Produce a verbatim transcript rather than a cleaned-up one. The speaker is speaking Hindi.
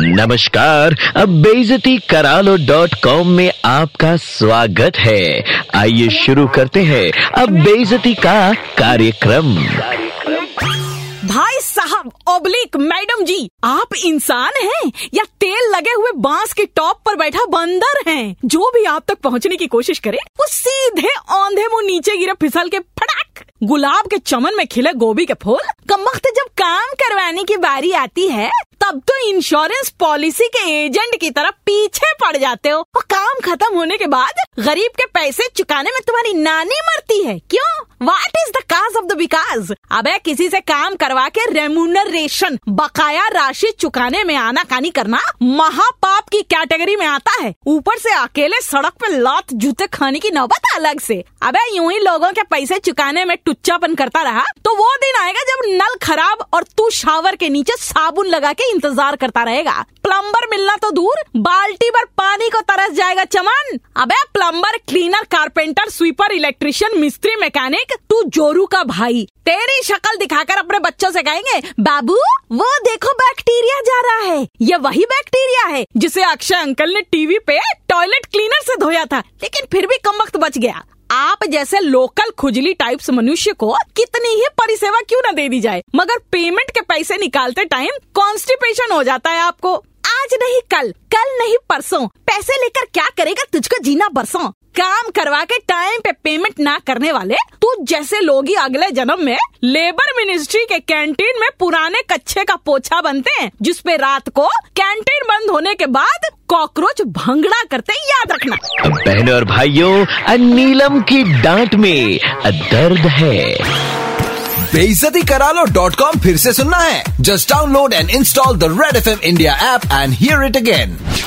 नमस्कार, अब बेइज्जती करा लो डॉट कॉम में आपका स्वागत है। आइए शुरू करते हैं अब बेइज्जती का कार्यक्रम। भाई साहब ओब्लिक मैडम जी, आप इंसान हैं या तेल लगे हुए बांस के टॉप पर बैठा बंदर हैं? जो भी आप तक पहुंचने की कोशिश करे वो सीधे औंधे मुंह नीचे गिरा, फिसल के फटाक। गुलाब के चमन में खिले गोभी के फूल। कमबख्त जब काम करवाने की बारी आती है तब तो इंश्योरेंस पॉलिसी के एजेंट की तरह पीछे पड़ जाते हो, और काम खत्म होने के बाद गरीब के पैसे चुकाने में तुम्हारी नानी मरती है। क्यों? What is the cause of the because? अबे किसी से काम करवा के रेम्यूनरेशन, बकाया राशि चुकाने में आनाकानी करना महापाप की कैटेगरी में आता है। ऊपर से अकेले सड़क पे लात जूते खाने की नौबत अलग से। अबे यूं ही लोगों के पैसे चुकाने में टुच्चापन करता रहा तो वो दिन आएगा जब नल खराब और तू शावर के नीचे साबुन लगा के इंतजार करता रहेगा। प्लम्बर मिलना तो दूर, बाल्टी भर पानी को तरस जाएगा चमन। अबे plumber, cleaner, carpenter, sweeper, electrician, मिस्त्री, मैकेनिक, तू जोरू का भाई। तेरी शक्ल दिखाकर अपने बच्चों से कहेंगे, बाबू वो देखो बैक्टीरिया जा रहा है। ये वही बैक्टीरिया है जिसे अक्षय अंकल ने टीवी पे टॉयलेट क्लीनर से धोया था, लेकिन फिर भी कम वक्त बच गया। आप जैसे लोकल खुजली टाइप्स मनुष्य को कितनी ही परिसेवा क्यों न दे दी जाए, मगर पेमेंट के पैसे निकालते टाइम कॉन्स्टिपेशन हो जाता है आपको। आज नहीं कल, कल नहीं परसों, पैसे लेकर क्या करेगा तुझको जीना बरसों। काम करवा के टाइम पे पेमेंट ना करने वाले तू जैसे लोग ही अगले जन्म में लेबर मिनिस्ट्री के कैंटीन में पुराने कच्चे का पोछा बनते हैं, जिसपे रात को कैंटीन बंद होने के बाद कॉकरोच भंगड़ा करते, याद रखना। बहनों और भाइयों, नीलम की डांट में दर्द है। बेइज्जती करा लो डॉट कॉम फिर से सुनना है? Just download and install the Red F M India app and hear it again.